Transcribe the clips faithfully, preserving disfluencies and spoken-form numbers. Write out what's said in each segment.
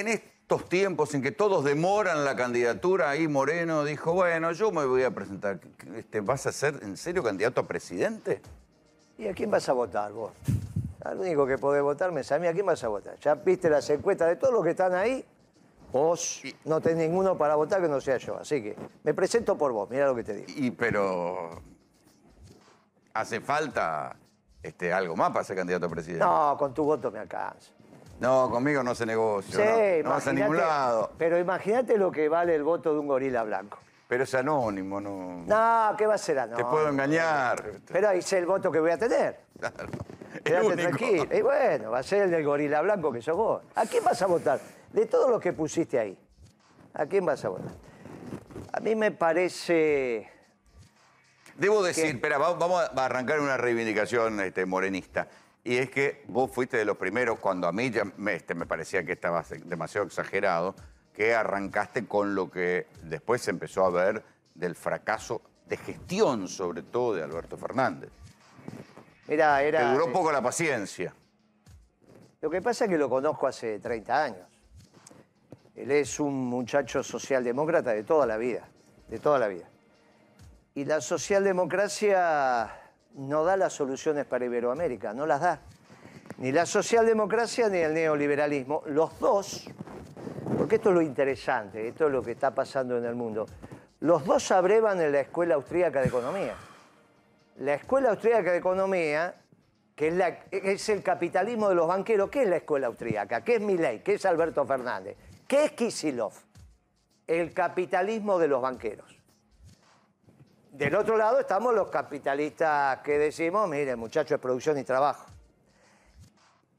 en estos tiempos en que todos demoran la candidatura, ahí Moreno dijo, bueno, yo me voy a presentar. Este, ¿Vas a ser en serio candidato a presidente? ¿Y a quién vas a votar vos? Al único que podés votarme es a mí. ¿A quién vas a votar? Ya viste las encuestas de todos los que están ahí. Vos no tenés ninguno para votar que no sea yo. Así que me presento por vos. Mirá lo que te digo. Y pero... ¿hace falta este, algo más para ser candidato a presidente? No, con tu voto me alcanza. No, conmigo no hace negocio. Sí, no, no vas a ningún lado. Pero imagínate lo que vale el voto de un gorila blanco. Pero es anónimo, ¿no? No, ¿qué va a ser anónimo? Te puedo engañar. Pero ahí es el voto que voy a tener. Claro. Quédate tranquilo. Y bueno, va a ser el del gorila blanco que sos vos. ¿A quién vas a votar? De todos los que pusiste ahí, ¿a quién vas a votar? A mí me parece... Debo decir, que... espera, vamos a arrancar una reivindicación este, morenista. Y es que vos fuiste de los primeros, cuando a mí ya me, este, me parecía que estabas demasiado exagerado, que arrancaste con lo que después se empezó a ver del fracaso de gestión, sobre todo, de Alberto Fernández. Mirá, era... Te duró un poco la paciencia. Lo que pasa es que lo conozco hace treinta años. Él es un muchacho socialdemócrata de toda la vida, de toda la vida. Y la socialdemocracia no da las soluciones para Iberoamérica, no las da. Ni la socialdemocracia ni el neoliberalismo. Los dos, porque esto es lo interesante, esto es lo que está pasando en el mundo, los dos abrevan en la Escuela Austríaca de Economía. La Escuela Austríaca de Economía, que es, la, es el capitalismo de los banqueros, ¿qué es la Escuela Austríaca? ¿Qué es Milei? ¿Qué es Alberto Fernández? ¿Qué es Kicillof? El capitalismo de los banqueros. Del otro lado estamos los capitalistas que decimos, miren, muchachos, es producción y trabajo.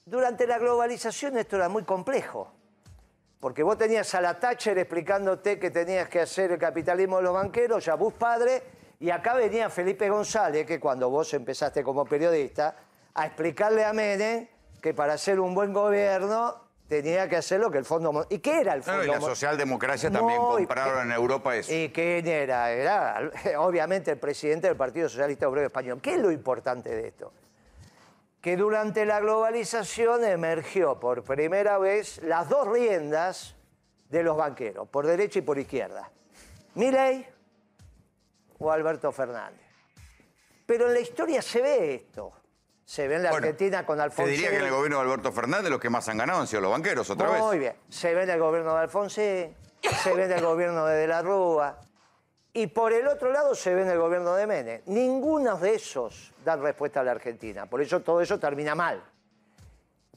Durante la globalización esto era muy complejo, porque vos tenías a la Thatcher explicándote que tenías que hacer el capitalismo de los banqueros, ya vos padre, y acá venía Felipe González, que cuando vos empezaste como periodista, a explicarle a Menem que para hacer un buen gobierno... tenía que hacer lo que el Fondo Monetario... ¿Y qué era el Fondo Monetario? Claro, y la socialdemocracia no, también compraron que, en Europa eso. ¿Y quién era? Era, obviamente, el presidente del Partido Socialista Obrero Español. ¿Qué es lo importante de esto? Que durante la globalización emergió por primera vez las dos riendas de los banqueros, por derecha y por izquierda. Milei o Alberto Fernández. Pero en la historia se ve esto. Se ve en la bueno, Argentina con Alfonsín. Te diría que en el gobierno de Alberto Fernández los que más han ganado han sido los banqueros, otra Muy vez. Muy bien. Se ve en el gobierno de Alfonsín, se ve en el gobierno de De la Rúa. Y por el otro lado se ve en el gobierno de Menem. Ninguno de esos dan respuesta a la Argentina. Por eso todo eso termina mal.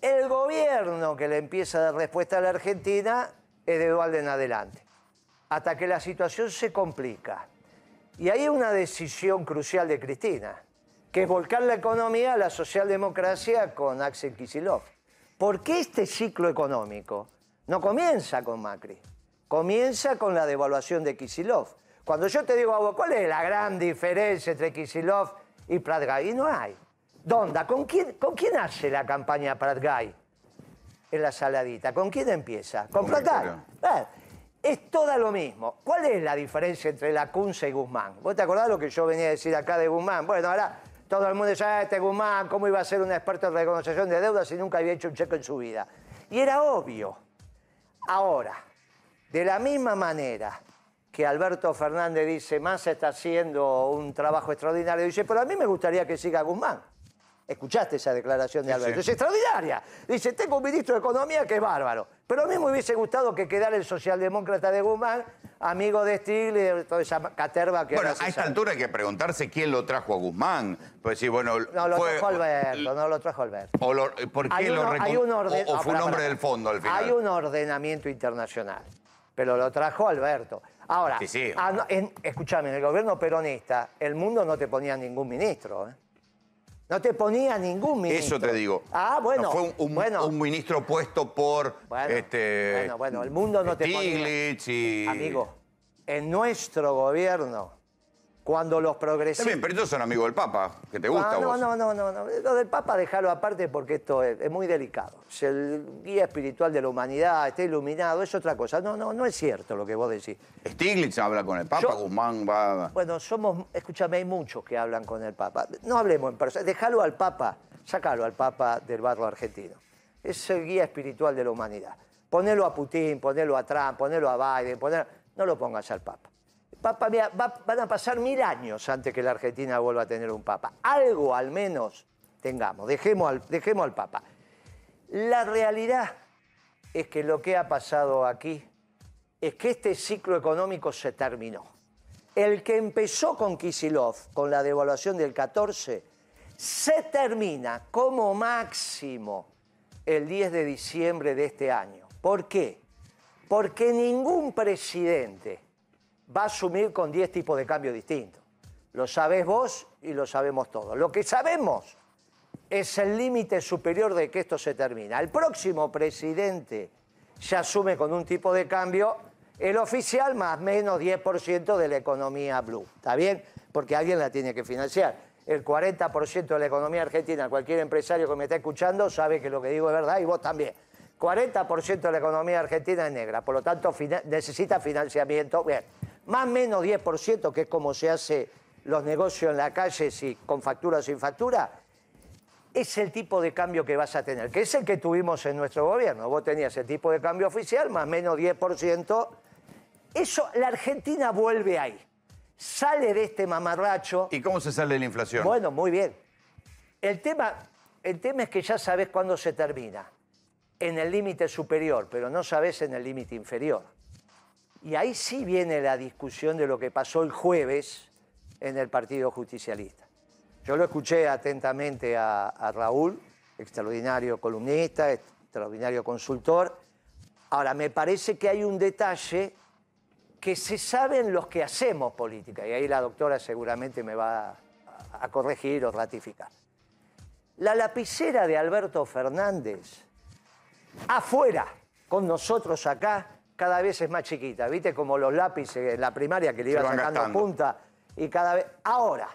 El gobierno que le empieza a dar respuesta a la Argentina es de Duhalde en adelante. Hasta que la situación se complica. Y hay una decisión crucial de Cristina, que es volcar la economía a la socialdemocracia con Axel Kicillof. Porque este ciclo económico no comienza con Macri, comienza con la devaluación de Kicillof. Cuando yo te digo, a vos, ¿cuál es la gran diferencia entre Kicillof y Prat-Gay? No hay. ¿Dónde? ¿Con quién, ¿Con quién hace la campaña Prat-Gay? En la Saladita. ¿Con quién empieza? Con Prat-Gay. Es todo lo mismo. ¿Cuál es la diferencia entre la Cunza y Guzmán? ¿Vos te acordás lo que yo venía a decir acá de Guzmán? Bueno, ahora... todo el mundo decía, este Guzmán, ¿cómo iba a ser un experto en renegociación de deuda si nunca había hecho un cheque en su vida? Y era obvio. Ahora, de la misma manera que Alberto Fernández dice, Massa está haciendo un trabajo extraordinario, dice, pero a mí me gustaría que siga Guzmán. Escuchaste esa declaración de Alberto. Sí, sí. Es extraordinaria. Dice, tengo un ministro de Economía que es bárbaro, pero a mí me hubiese gustado que quedara el socialdemócrata de Guzmán, amigo de Stiglitz, de toda esa caterva que... Bueno, a esta altura hay que preguntarse quién lo trajo a Guzmán. Pues sí, bueno... No, lo fue... trajo Alberto, no lo trajo Alberto. O lo... ¿Por qué uno, lo recon... orden... O, o fue no, para, para, un hombre del fondo al final. Hay un ordenamiento internacional, pero lo trajo Alberto. Ahora, sí, sí. A, en, escuchame, en el gobierno peronista, el mundo no te ponía ningún ministro, ¿eh? No te ponía ningún ministro. Eso te digo. Ah, bueno. No fue un, un, bueno. un ministro puesto por... Bueno, este, bueno, bueno, el mundo no te ponía... Y... Amigo, en nuestro gobierno, cuando los progresistas... También, pero estos son amigos del Papa, que te gusta ah, no, vos. No, no, no, no. Lo del Papa déjalo aparte porque esto es, es muy delicado. Es el guía espiritual de la humanidad, está iluminado, es otra cosa. No, no, no es cierto lo que vos decís. Stiglitz habla con el Papa, Yo, Guzmán va... Bueno, somos... Escúchame, hay muchos que hablan con el Papa. No hablemos en persona. Déjalo al Papa, sácalo al Papa del barro argentino. Es el guía espiritual de la humanidad. Ponelo a Putin, ponelo a Trump, ponelo a Biden, ponelo... no lo pongas al Papa. Papa, mira, va, van a pasar mil años antes que la Argentina vuelva a tener un Papa. Algo al menos tengamos, dejemos al, dejemos al Papa. La realidad es que lo que ha pasado aquí es que este ciclo económico se terminó. El que empezó con Kicillof, con la devaluación del catorce, se termina como máximo el diez de diciembre de este año. ¿Por qué? Porque ningún presidente va a asumir con diez tipos de cambio distintos. Lo sabés vos y lo sabemos todos. Lo que sabemos es el límite superior de que esto se termina. El próximo presidente se asume con un tipo de cambio, el oficial, más o menos diez por ciento de la economía blue. ¿Está bien? Porque alguien la tiene que financiar. El cuarenta por ciento de la economía argentina, cualquier empresario que me está escuchando sabe que lo que digo es verdad y vos también. cuarenta por ciento de la economía argentina es negra, por lo tanto fina- necesita financiamiento. Bien, más o menos diez por ciento, que es como se hace los negocios en la calle, si con factura o sin factura, es el tipo de cambio que vas a tener, que es el que tuvimos en nuestro gobierno. Vos tenías el tipo de cambio oficial, más o menos diez por ciento. Eso, la Argentina vuelve ahí. Sale de este mamarracho. ¿Y cómo se sale de la inflación? Bueno, muy bien. El tema, el tema es que ya sabés cuándo se termina. En el límite superior, pero no sabés en el límite inferior. Y ahí sí viene la discusión de lo que pasó el jueves en el Partido Justicialista. Yo lo escuché atentamente a, a Raúl, extraordinario columnista, extraordinario consultor. Ahora, me parece que hay un detalle que se saben los que hacemos política, y ahí la doctora seguramente me va a, a corregir o ratificar. La lapicera de Alberto Fernández, afuera, con nosotros acá, cada vez es más chiquita. ¿Viste? Como los lápices en la primaria que le iba sacando gastando punta y cada vez... Ahora,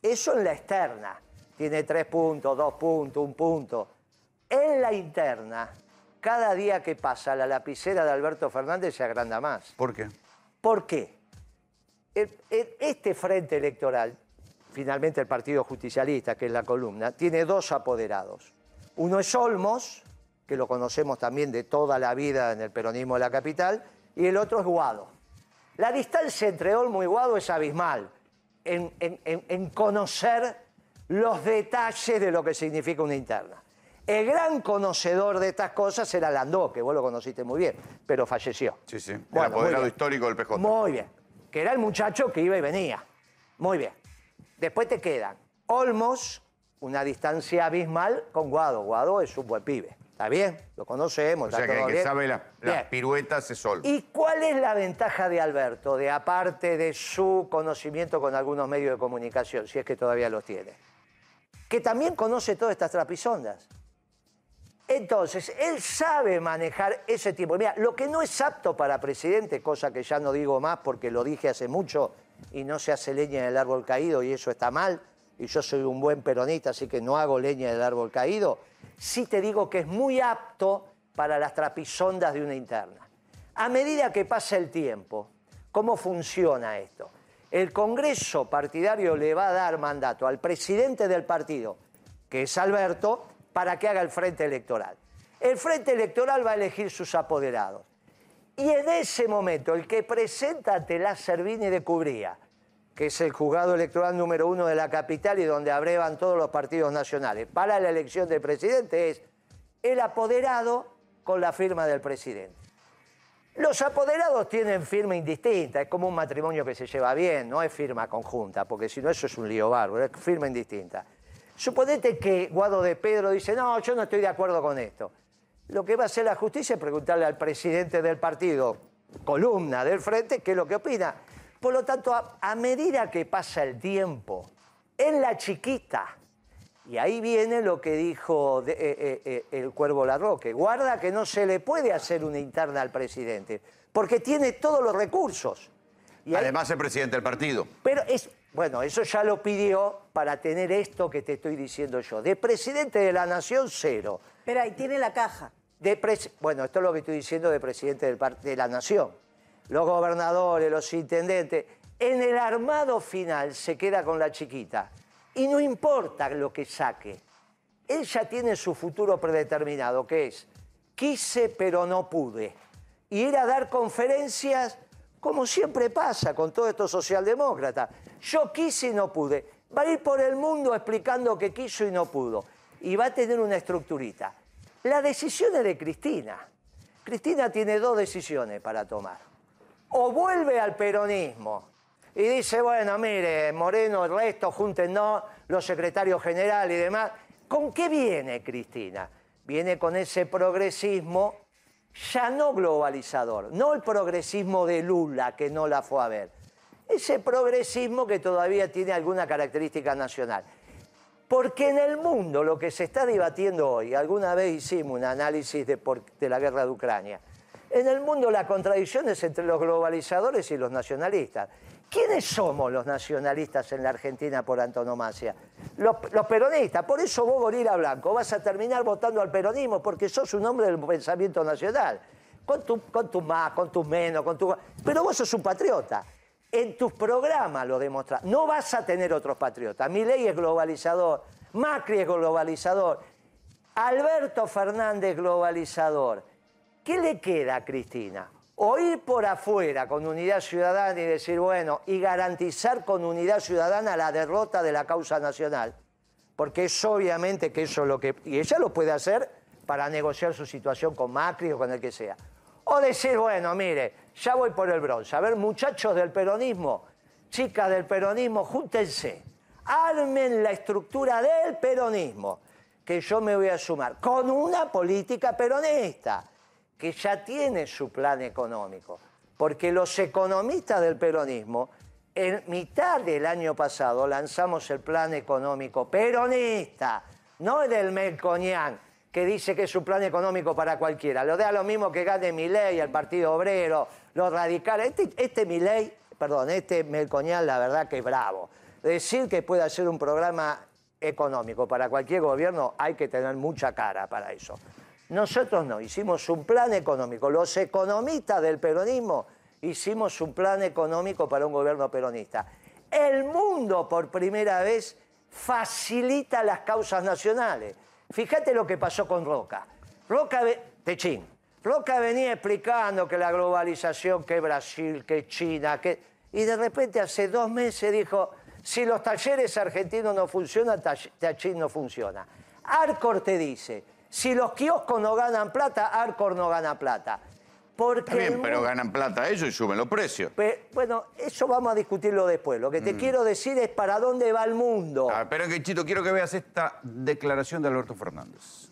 eso en la externa tiene tres puntos, dos puntos, un punto. En la interna, cada día que pasa, la lapicera de Alberto Fernández se agranda más. ¿Por qué? ¿Por qué? Este frente electoral, finalmente el Partido Justicialista, que es la columna, tiene dos apoderados. Uno es Olmos, que lo conocemos también de toda la vida en el peronismo de la capital, y el otro es Guado. La distancia entre Olmos y Guado es abismal en, en, en conocer los detalles de lo que significa una interna. El gran conocedor de estas cosas era Landó, que vos lo conociste muy bien, pero falleció. Sí, sí, el bueno, apoderado histórico del P J. Muy bien, que era el muchacho que iba y venía. Muy bien. Después te quedan Olmos, una distancia abismal, con Guado. Guado es un buen pibe, ¿está bien? Lo conocemos. O sea, que el que bien sabe la, las piruetas es Olmos. ¿Y cuál es la ventaja de Alberto, de aparte de su conocimiento con algunos medios de comunicación, si es que todavía los tiene? Que también conoce todas estas trapisondas. Entonces, él sabe manejar ese tipo. Mira, lo que no es apto para presidente, cosa que ya no digo más porque lo dije hace mucho y no se hace leña del árbol caído y eso está mal, y yo soy un buen peronista, así que no hago leña del árbol caído, sí te digo que es muy apto para las trapisondas de una interna. A medida que pasa el tiempo, ¿cómo funciona esto? El Congreso partidario le va a dar mandato al presidente del partido, que es Alberto, para que haga el frente electoral. El frente electoral va a elegir sus apoderados. Y en ese momento, el que presenta ante la Servini de Cubría, que es el juzgado electoral número uno de la capital y donde abrevan todos los partidos nacionales, para la elección del presidente, es el apoderado con la firma del presidente. Los apoderados tienen firma indistinta, es como un matrimonio que se lleva bien, no es firma conjunta, porque si no eso es un lío bárbaro, es firma indistinta. Suponete que Guado de Pedro dice, no, yo no estoy de acuerdo con esto. Lo que va a hacer la justicia es preguntarle al presidente del partido, columna del frente, qué es lo que opina. Por lo tanto, a, a medida que pasa el tiempo, en la chiquita, y ahí viene lo que dijo de, eh, eh, el Cuervo Larroque, guarda que no se le puede hacer una interna al presidente, porque tiene todos los recursos. Y además ahí, el presidente del partido. Pero es... Bueno, eso ya lo pidió para tener esto que te estoy diciendo yo. De presidente de la nación, cero. Pero ahí tiene la caja. De pres... Bueno, esto es lo que estoy diciendo de presidente del par... de la nación. Los gobernadores, los intendentes. En el armado final se queda con la chiquita. Y no importa lo que saque. Él ya tiene su futuro predeterminado, que es quise pero no pude. Y era dar conferencias, como siempre pasa con todo esto socialdemócrata. Yo quise y no pude. Va a ir por el mundo explicando que quiso y no pudo. Y va a tener una estructurita. La decisión es de Cristina. Cristina tiene dos decisiones para tomar. O vuelve al peronismo y dice, bueno, mire, Moreno, el resto, júntennos, los secretarios generales y demás. ¿Con qué viene Cristina? Viene con ese progresismo ya no globalizador, no el progresismo de Lula, que no la fue a ver. Ese progresismo que todavía tiene alguna característica nacional. Porque en el mundo lo que se está debatiendo hoy, alguna vez hicimos un análisis de, por, de la guerra de Ucrania, en el mundo las contradicciones entre los globalizadores y los nacionalistas. ¿Quiénes somos los nacionalistas en la Argentina por antonomasia? Los, los peronistas. Por eso vos, gorila blanco, vas a terminar votando al peronismo porque sos un hombre del pensamiento nacional. Con tu, con tu más, con tu menos, con tu... Pero vos sos un patriota. En tus programas lo demostrás. No vas a tener otros patriotas. Milei es globalizador. Macri es globalizador. Alberto Fernández globalizador. ¿Qué le queda a Cristina? O ir por afuera con Unidad Ciudadana y decir, bueno, y garantizar con Unidad Ciudadana la derrota de la causa nacional. Porque es obviamente que eso es lo que... Y ella lo puede hacer para negociar su situación con Macri o con el que sea. O decir, bueno, mire, ya voy por el bronce. A ver, muchachos del peronismo, chicas del peronismo, júntense. Armen la estructura del peronismo, que yo me voy a sumar, con una política peronista, que ya tiene su plan económico. Porque los economistas del peronismo, en mitad del año pasado, lanzamos el plan económico peronista, no el del Melconian, que dice que es un plan económico para cualquiera. Lo da lo mismo que gane Milei, el Partido Obrero, los radicales. Este, este Milei, perdón, este Melconian, la verdad que es bravo. Decir que puede hacer un programa económico para cualquier gobierno, hay que tener mucha cara para eso. Nosotros no, hicimos un plan económico. Los economistas del peronismo hicimos un plan económico para un gobierno peronista. El mundo, por primera vez, facilita las causas nacionales. Fíjate lo que pasó con Roca. Roca, Techín. Roca venía explicando que la globalización, que Brasil, que China, que... Y de repente hace dos meses dijo, si los talleres argentinos no funcionan, Techín no funciona. Arcor te dice, si los kioscos no ganan plata, Arcor no gana plata. Porque Bien, mundo... pero ganan plata ellos y suben los precios. Pero, bueno, eso vamos a discutirlo después. Lo que te mm. quiero decir es para dónde va el mundo. Ah, pero que Chito, quiero que veas esta declaración de Alberto Fernández.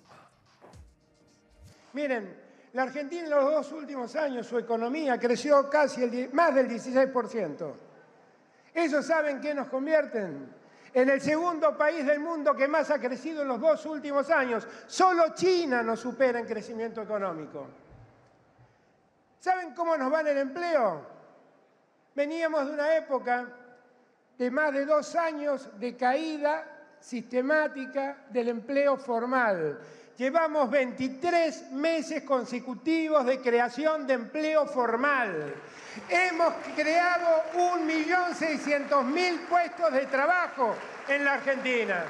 Miren, la Argentina en los dos últimos años, su economía creció casi el, más del dieciséis por ciento. ¿Ellos saben qué nos convierten? En el segundo país del mundo que más ha crecido en los dos últimos años. Solo China nos supera en crecimiento económico. ¿Saben cómo nos va en el empleo? Veníamos de una época de más de dos años de caída sistemática del empleo formal. Llevamos veintitrés meses consecutivos de creación de empleo formal. Hemos creado un millón seiscientos mil puestos de trabajo en la Argentina.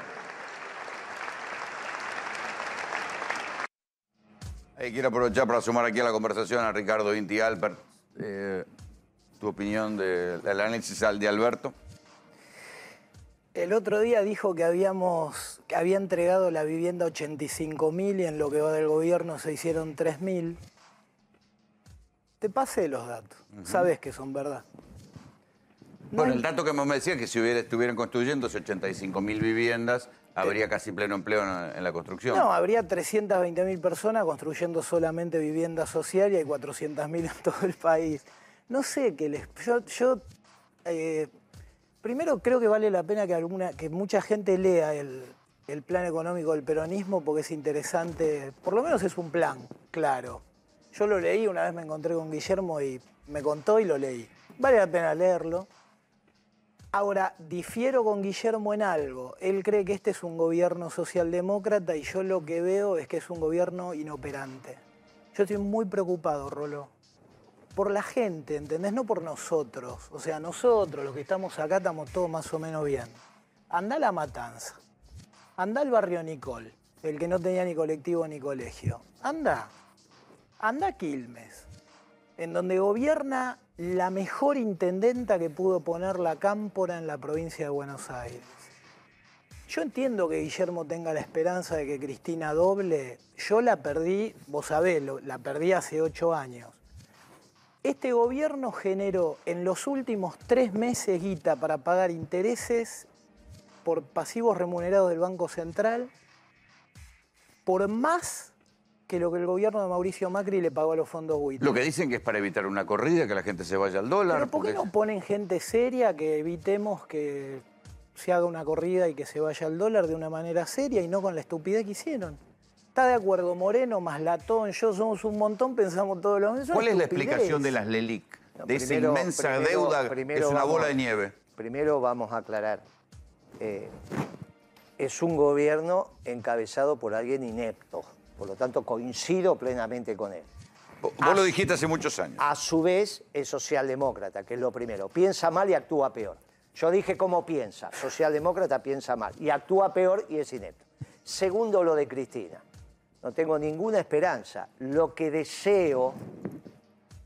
Hey, quiero aprovechar para sumar aquí a la conversación a Ricardo Inti Alpert. Eh, tu opinión del de, análisis al de Alberto. El otro día dijo que, habíamos, que había entregado la vivienda ochenta y cinco mil y en lo que va del gobierno se hicieron tres mil. Te pasé los datos, uh-huh. Sabés que son verdad. No bueno, hay... el dato que me decía es que si hubiera, estuvieran construyéndose ochenta y cinco mil viviendas... Habría casi pleno empleo en la construcción. No, habría trescientas veinte mil personas construyendo solamente vivienda social y hay cuatrocientas mil en todo el país. No sé qué les... Yo, yo eh, primero creo que vale la pena que, alguna, que mucha gente lea el, el plan económico del peronismo porque es interesante, por lo menos es un plan, claro. Yo lo leí, una vez me encontré con Guillermo y me contó y lo leí. Vale la pena leerlo. Ahora, difiero con Guillermo en algo. Él cree que este es un gobierno socialdemócrata y yo lo que veo es que es un gobierno inoperante. Yo estoy muy preocupado, Rolo, por la gente, ¿entendés? No por nosotros. O sea, nosotros, los que estamos acá, estamos todos más o menos bien. Andá a La Matanza. Andá al barrio Nicol, el que no tenía ni colectivo ni colegio. Andá. Anda a Quilmes, en donde gobierna la mejor intendenta que pudo poner la Cámpora en la provincia de Buenos Aires. Yo entiendo que Guillermo tenga la esperanza de que Cristina doble. Yo la perdí, vos sabés, la perdí hace ocho años. Este gobierno generó en los últimos tres meses guita para pagar intereses por pasivos remunerados del Banco Central, por más que lo que el gobierno de Mauricio Macri le pagó a los fondos buitres. Lo que dicen que es para evitar una corrida, que la gente se vaya al dólar. Pero ¿por qué porque... no ponen gente seria que evitemos que se haga una corrida y que se vaya al dólar de una manera seria y no con la estupidez que hicieron? ¿Está de acuerdo Moreno, Maslatón, yo, somos un montón, pensamos todos los meses? ¿Cuál es la explicación de las LELIC, no, de primero, esa inmensa primero, deuda primero que es una vamos, bola de nieve? Primero vamos a aclarar. Eh, es un gobierno encabezado por alguien inepto, por lo tanto coincido plenamente con él. Vos a, lo dijiste hace muchos años. A su vez es socialdemócrata, que es lo primero. Piensa mal y actúa peor. Yo dije cómo piensa, socialdemócrata piensa mal y actúa peor y es inepto. Segundo, lo de Cristina. No tengo ninguna esperanza. Lo que deseo,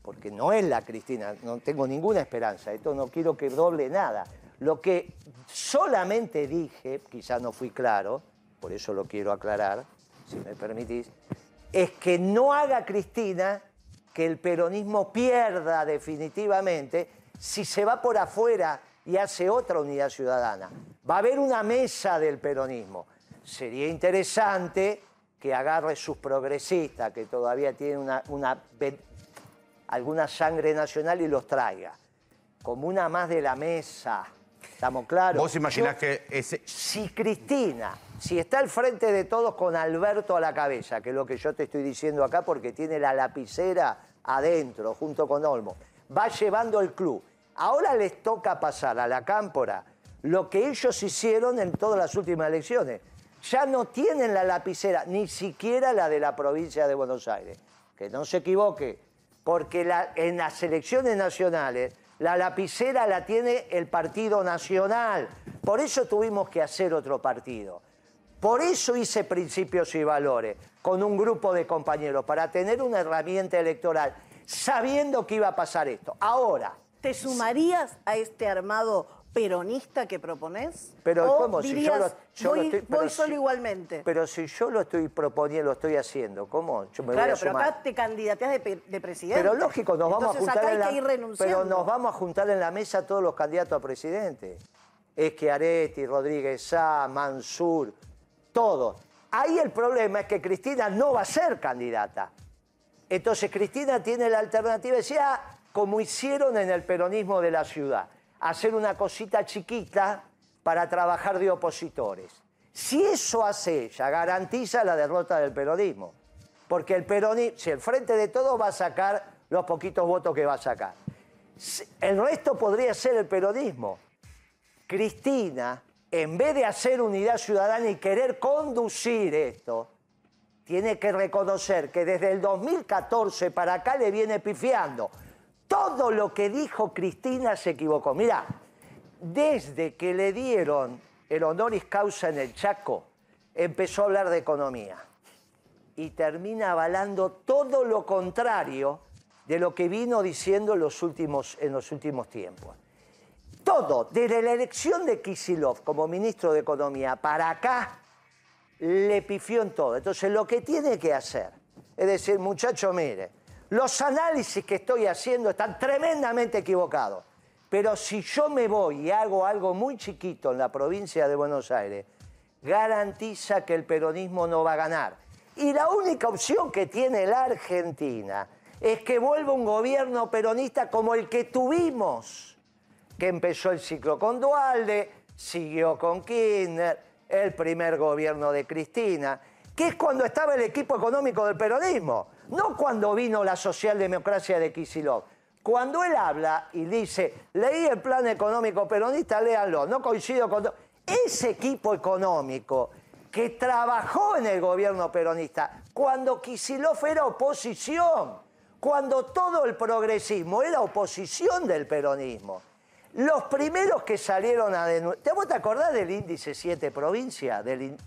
porque no es la Cristina, no tengo ninguna esperanza, esto no quiero que doble nada. Lo que solamente dije, quizás no fui claro, por eso lo quiero aclarar, si me permitís, es que no haga Cristina que el peronismo pierda definitivamente si se va por afuera y hace otra Unidad Ciudadana. Va a haber una mesa del peronismo. Sería interesante que agarre sus progresistas, que todavía tienen una, una, alguna sangre nacional, y los traiga. Como una más de la mesa. ¿Estamos claros? ¿Vos imaginás Yo, que ese...? Si Cristina, si está al frente de todos con Alberto a la cabeza, que es lo que yo te estoy diciendo acá porque tiene la lapicera adentro, junto con Olmos, va llevando el club. Ahora les toca pasar a la Cámpora lo que ellos hicieron en todas las últimas elecciones. Ya no tienen la lapicera, ni siquiera la de la provincia de Buenos Aires. Que no se equivoque, porque la, en las elecciones nacionales la lapicera la tiene el Partido Nacional. Por eso tuvimos que hacer otro partido. Por eso hice Principios y Valores, con un grupo de compañeros, para tener una herramienta electoral, sabiendo que iba a pasar esto. Ahora... ¿Te sumarías a este armado peronista que proponés? Pero ¿cómo? Si yo lo, yo voy, lo estoy, voy solo si, igualmente. Pero si yo lo estoy proponiendo, lo estoy haciendo, ¿cómo? Yo me claro, voy a pero sumar. Acá te candidateas de, de presidente. Pero lógico, nos vamos Entonces, a juntar. Acá hay en la, que ir renunciando. Pero nos vamos a juntar en la mesa todos los candidatos a presidente. Schiaretti, Rodríguez Sá, Manzur, todos. Ahí el problema es que Cristina no va a ser candidata. Entonces Cristina tiene la alternativa de decir, ah, como hicieron en el peronismo de la ciudad, hacer una cosita chiquita para trabajar de opositores. Si eso hace ella, garantiza la derrota del peronismo. Porque el peronismo, si el Frente de Todos va a sacar los poquitos votos que va a sacar. El resto podría ser el peronismo. Cristina, en vez de hacer Unidad Ciudadana y querer conducir esto, tiene que reconocer que desde el dos mil catorce para acá le viene pifiando. Todo lo que dijo Cristina se equivocó. Mirá, desde que le dieron el honoris causa en el Chaco, empezó a hablar de economía. Y termina avalando todo lo contrario de lo que vino diciendo en los últimos, en los últimos tiempos. Todo, desde la elección de Kicillof como ministro de Economía para acá, le pifió en todo. Entonces, lo que tiene que hacer es decir, muchacho, mire, los análisis que estoy haciendo están tremendamente equivocados. Pero si yo me voy y hago algo muy chiquito en la provincia de Buenos Aires, garantiza que el peronismo no va a ganar. Y la única opción que tiene la Argentina es que vuelva un gobierno peronista como el que tuvimos, que empezó el ciclo con Duhalde, siguió con Kirchner, el primer gobierno de Cristina, que es cuando estaba el equipo económico del peronismo, no cuando vino la socialdemocracia de Kicillof. Cuando él habla y dice, leí el plan económico peronista, léanlo, no coincido con... Ese equipo económico que trabajó en el gobierno peronista, cuando Kicillof era oposición, cuando todo el progresismo era oposición del peronismo, los primeros que salieron a denunciar... ¿Vos te acordás del índice siete provincias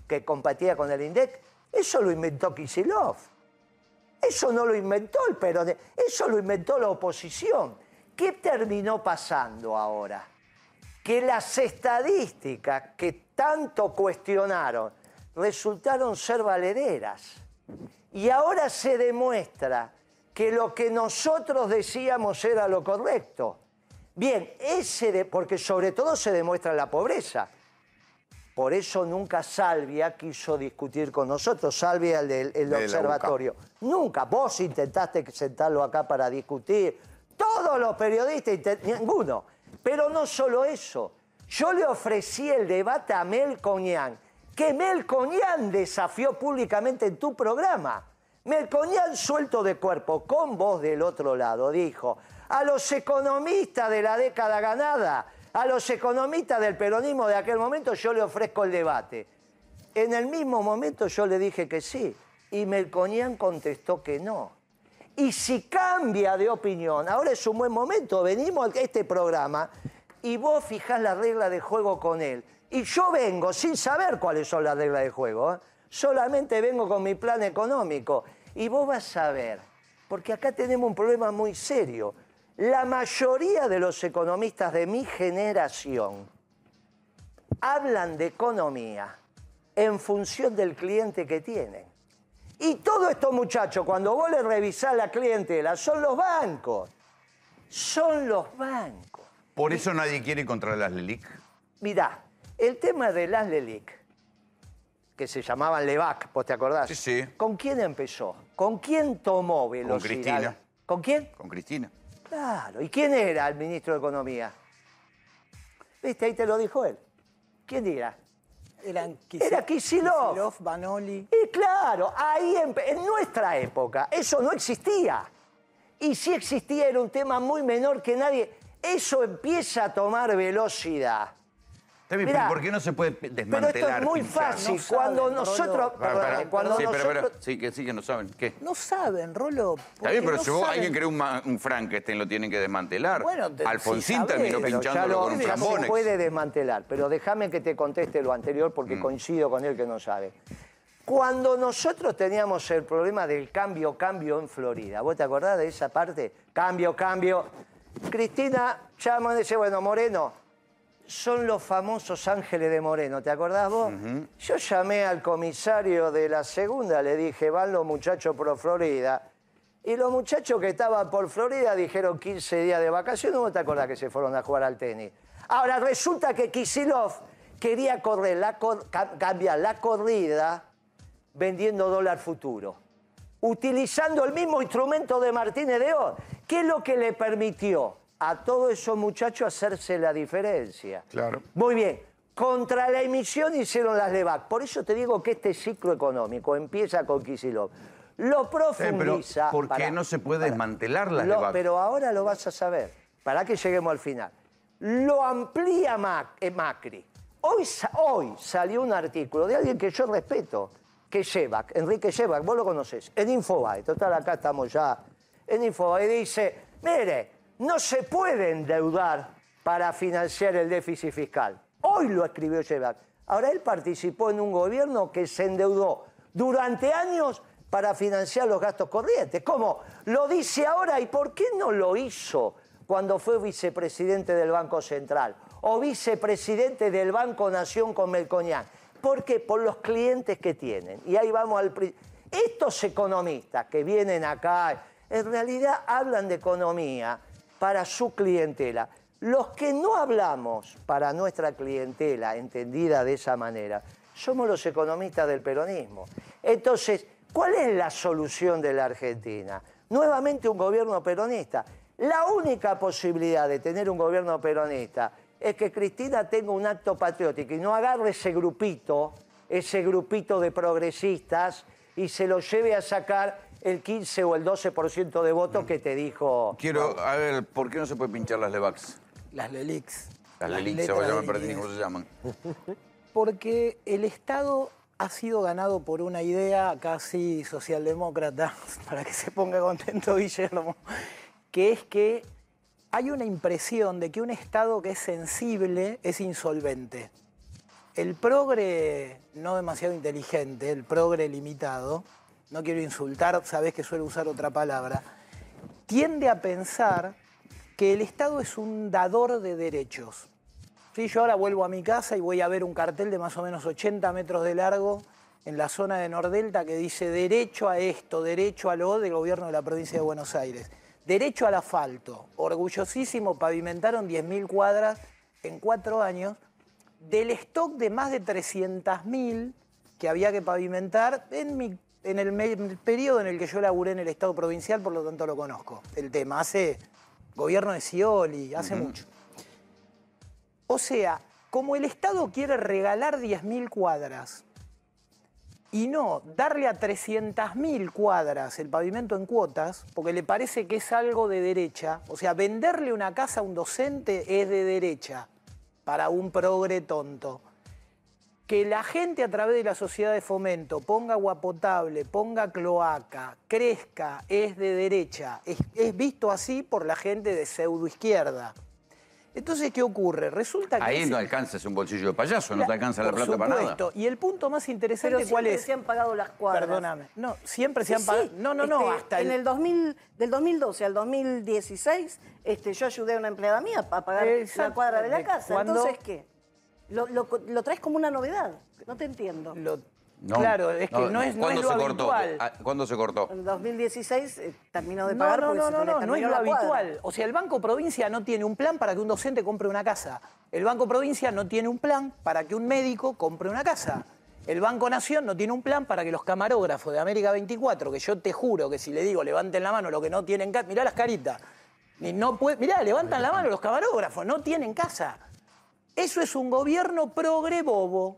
que competía con el INDEC? Eso lo inventó Kicillof. Eso no lo inventó el peronismo, eso lo inventó la oposición. ¿Qué terminó pasando ahora? Que las estadísticas que tanto cuestionaron resultaron ser valederas. Y ahora se demuestra que lo que nosotros decíamos era lo correcto. Bien, ese de, porque sobre todo se demuestra la pobreza. Por eso nunca Salvia quiso discutir con nosotros, Salvia el del el observatorio. Nunca. Vos intentaste sentarlo acá para discutir. Todos los periodistas, ninguno. Pero no solo eso. Yo le ofrecí el debate a Melconian, que Melconian desafió públicamente en tu programa. Melconian, suelto de cuerpo, con voz del otro lado, dijo: a los economistas de la década ganada, a los economistas del peronismo de aquel momento, yo le ofrezco el debate. En el mismo momento yo le dije que sí, y Melconian contestó que no. Y si cambia de opinión, ahora es un buen momento, venimos a este programa y vos fijás la regla de juego con él. Y yo vengo sin saber cuáles son las reglas de juego, ¿eh? Solamente vengo con mi plan económico. Y vos vas a ver, porque acá tenemos un problema muy serio. La mayoría de los economistas de mi generación hablan de economía en función del cliente que tienen. Y todos estos muchachos, cuando vos les revisás la clientela, son los bancos. Son los bancos. ¿Por eso nadie quiere contra las LELIC? Mirá, el tema de las LELIC, que se llamaban LEVAC, ¿vos te acordás? Sí, sí. ¿Con quién empezó? ¿Con quién tomó velocidad? Con Cristina. ¿Con quién? Con Cristina. Claro, ¿y quién era el ministro de Economía? Viste, ahí te lo dijo él. ¿Quién era? Eran Kicil- era Kicillof. Kicillof, Banoli. Y claro, ahí en, en nuestra época eso no existía. Y si existía era un tema muy menor que nadie. Eso empieza a tomar velocidad. También, mirá, ¿por qué no se puede desmantelar? Pero esto es muy pinchar? fácil. No cuando saben, nosotros... Rolo. Perdón, para, cuando sí, nosotros... Pero, pero, sí, que sí que no saben. ¿Qué? No saben, Rolo. Está bien, pero no si vos, alguien creó un, un Frankenstein, lo tienen que desmantelar. Bueno, te, Alfonsín sí terminó pinchándolo con un flambones. Se puede desmantelar, pero déjame que te conteste lo anterior porque mm. coincido con él que no sabe. Cuando nosotros teníamos el problema del cambio, cambio en Florida, ¿vos te acordás de esa parte? Cambio, cambio. Cristina llama y dice, bueno, Moreno... Son los famosos ángeles de Moreno, ¿te acordás vos? Uh-huh. Yo llamé al comisario de la segunda, le dije, van los muchachos por Florida. Y los muchachos que estaban por Florida dijeron quince días de vacaciones, ¿no te acordás que se fueron a jugar al tenis? Ahora resulta que Kicillof quería correr la cor- cambiar la corrida vendiendo dólar futuro, utilizando el mismo instrumento de Martínez de Oz. ¿Qué es lo que le permitió a todos esos muchachos hacerse la diferencia? Claro. Muy bien, contra la emisión hicieron las LEVAC. Por eso te digo que este ciclo económico empieza con Kicillof. Lo profundiza... Sí, ¿por qué no se puede para, desmantelar las LEVAC? Pero ahora lo vas a saber, para que lleguemos al final. Lo amplía Macri. Hoy, hoy salió un artículo de alguien que yo respeto, que es Shevac, Enrique Shevac, vos lo conocés, en Infobae. Total, acá estamos ya en Infobae. Dice, mire... No se puede endeudar para financiar el déficit fiscal. Hoy lo escribió Shevac. Ahora él participó en un gobierno que se endeudó durante años para financiar los gastos corrientes. ¿Cómo? Lo dice ahora. ¿Y por qué no lo hizo cuando fue vicepresidente del Banco Central o vicepresidente del Banco Nación con Melconian? ¿Por qué? Por los clientes que tienen. Y ahí vamos al... Estos economistas que vienen acá, en realidad hablan de economía para su clientela. Los que no hablamos para nuestra clientela, entendida de esa manera, somos los economistas del peronismo. Entonces, ¿cuál es la solución de la Argentina? Nuevamente un gobierno peronista. La única posibilidad de tener un gobierno peronista es que Cristina tenga un acto patriótico y no agarre ese grupito, ese grupito de progresistas y se lo lleve a sacar el quince o el doce por ciento de votos que te dijo... Quiero, a ver, ¿por qué no se puede pinchar las LEVACs? Las LELICs. Las LELICs, ahora me perdí, ¿cómo se llaman? Porque el Estado ha sido ganado por una idea casi socialdemócrata, para que se ponga contento Guillermo, que es que hay una impresión de que un Estado que es sensible es insolvente. El progre no demasiado inteligente, el progre limitado, no quiero insultar, sabés que suelo usar otra palabra, tiende a pensar que el Estado es un dador de derechos. Sí, yo ahora vuelvo a mi casa y voy a ver un cartel de más o menos ochenta metros de largo en la zona de Nordelta que dice derecho a esto, derecho a lo del gobierno de la provincia de Buenos Aires. Derecho al asfalto, orgullosísimo, pavimentaron diez mil cuadras en cuatro años, del stock de más de trescientas mil que había que pavimentar en, mi, en, el, en el periodo en el que yo laburé en el Estado provincial, por lo tanto lo conozco. El tema hace gobierno de Scioli, hace uh-huh. mucho. O sea, como el Estado quiere regalar diez mil cuadras y no darle a trescientas mil cuadras el pavimento en cuotas, porque le parece que es algo de derecha. O sea, venderle una casa a un docente es de derecha, para un progre tonto. Que la gente a través de la sociedad de fomento ponga agua potable, ponga cloaca, crezca, es de derecha. Es, es visto así por la gente de pseudoizquierda. Entonces, ¿qué ocurre? Resulta que... Ahí no alcanza, es un bolsillo de payaso, la, no te alcanza la plata supuesto. Para nada. Y el punto más interesante, ¿cuál es? Pero siempre se han pagado las cuadras. Perdóname. No, siempre se sí, han pagado... Sí. No, no, este, no, hasta... En el dos mil, del dos mil doce al dos mil dieciséis, este, yo ayudé a una empleada mía a pagar la cuadra de la casa. ¿Cuándo? Entonces, ¿qué? Lo, lo, lo traes como una novedad. No te entiendo. Lo... No, claro, es que no, no es, no es lo habitual. Cortó? ¿Cuándo se cortó? En dos mil dieciséis eh, terminó de pagar. No, no, no, no, no es lo habitual. O sea, el Banco Provincia no tiene un plan para que un docente compre una casa. El Banco Provincia no tiene un plan para que un médico compre una casa. El Banco Nación no tiene un plan para que los camarógrafos de América veinticuatro, que yo te juro que si le digo levanten la mano lo que no tienen casa, mirá las caritas, y no puede, mirá, levantan la mano los camarógrafos, no tienen casa. Eso es un gobierno progre bobo.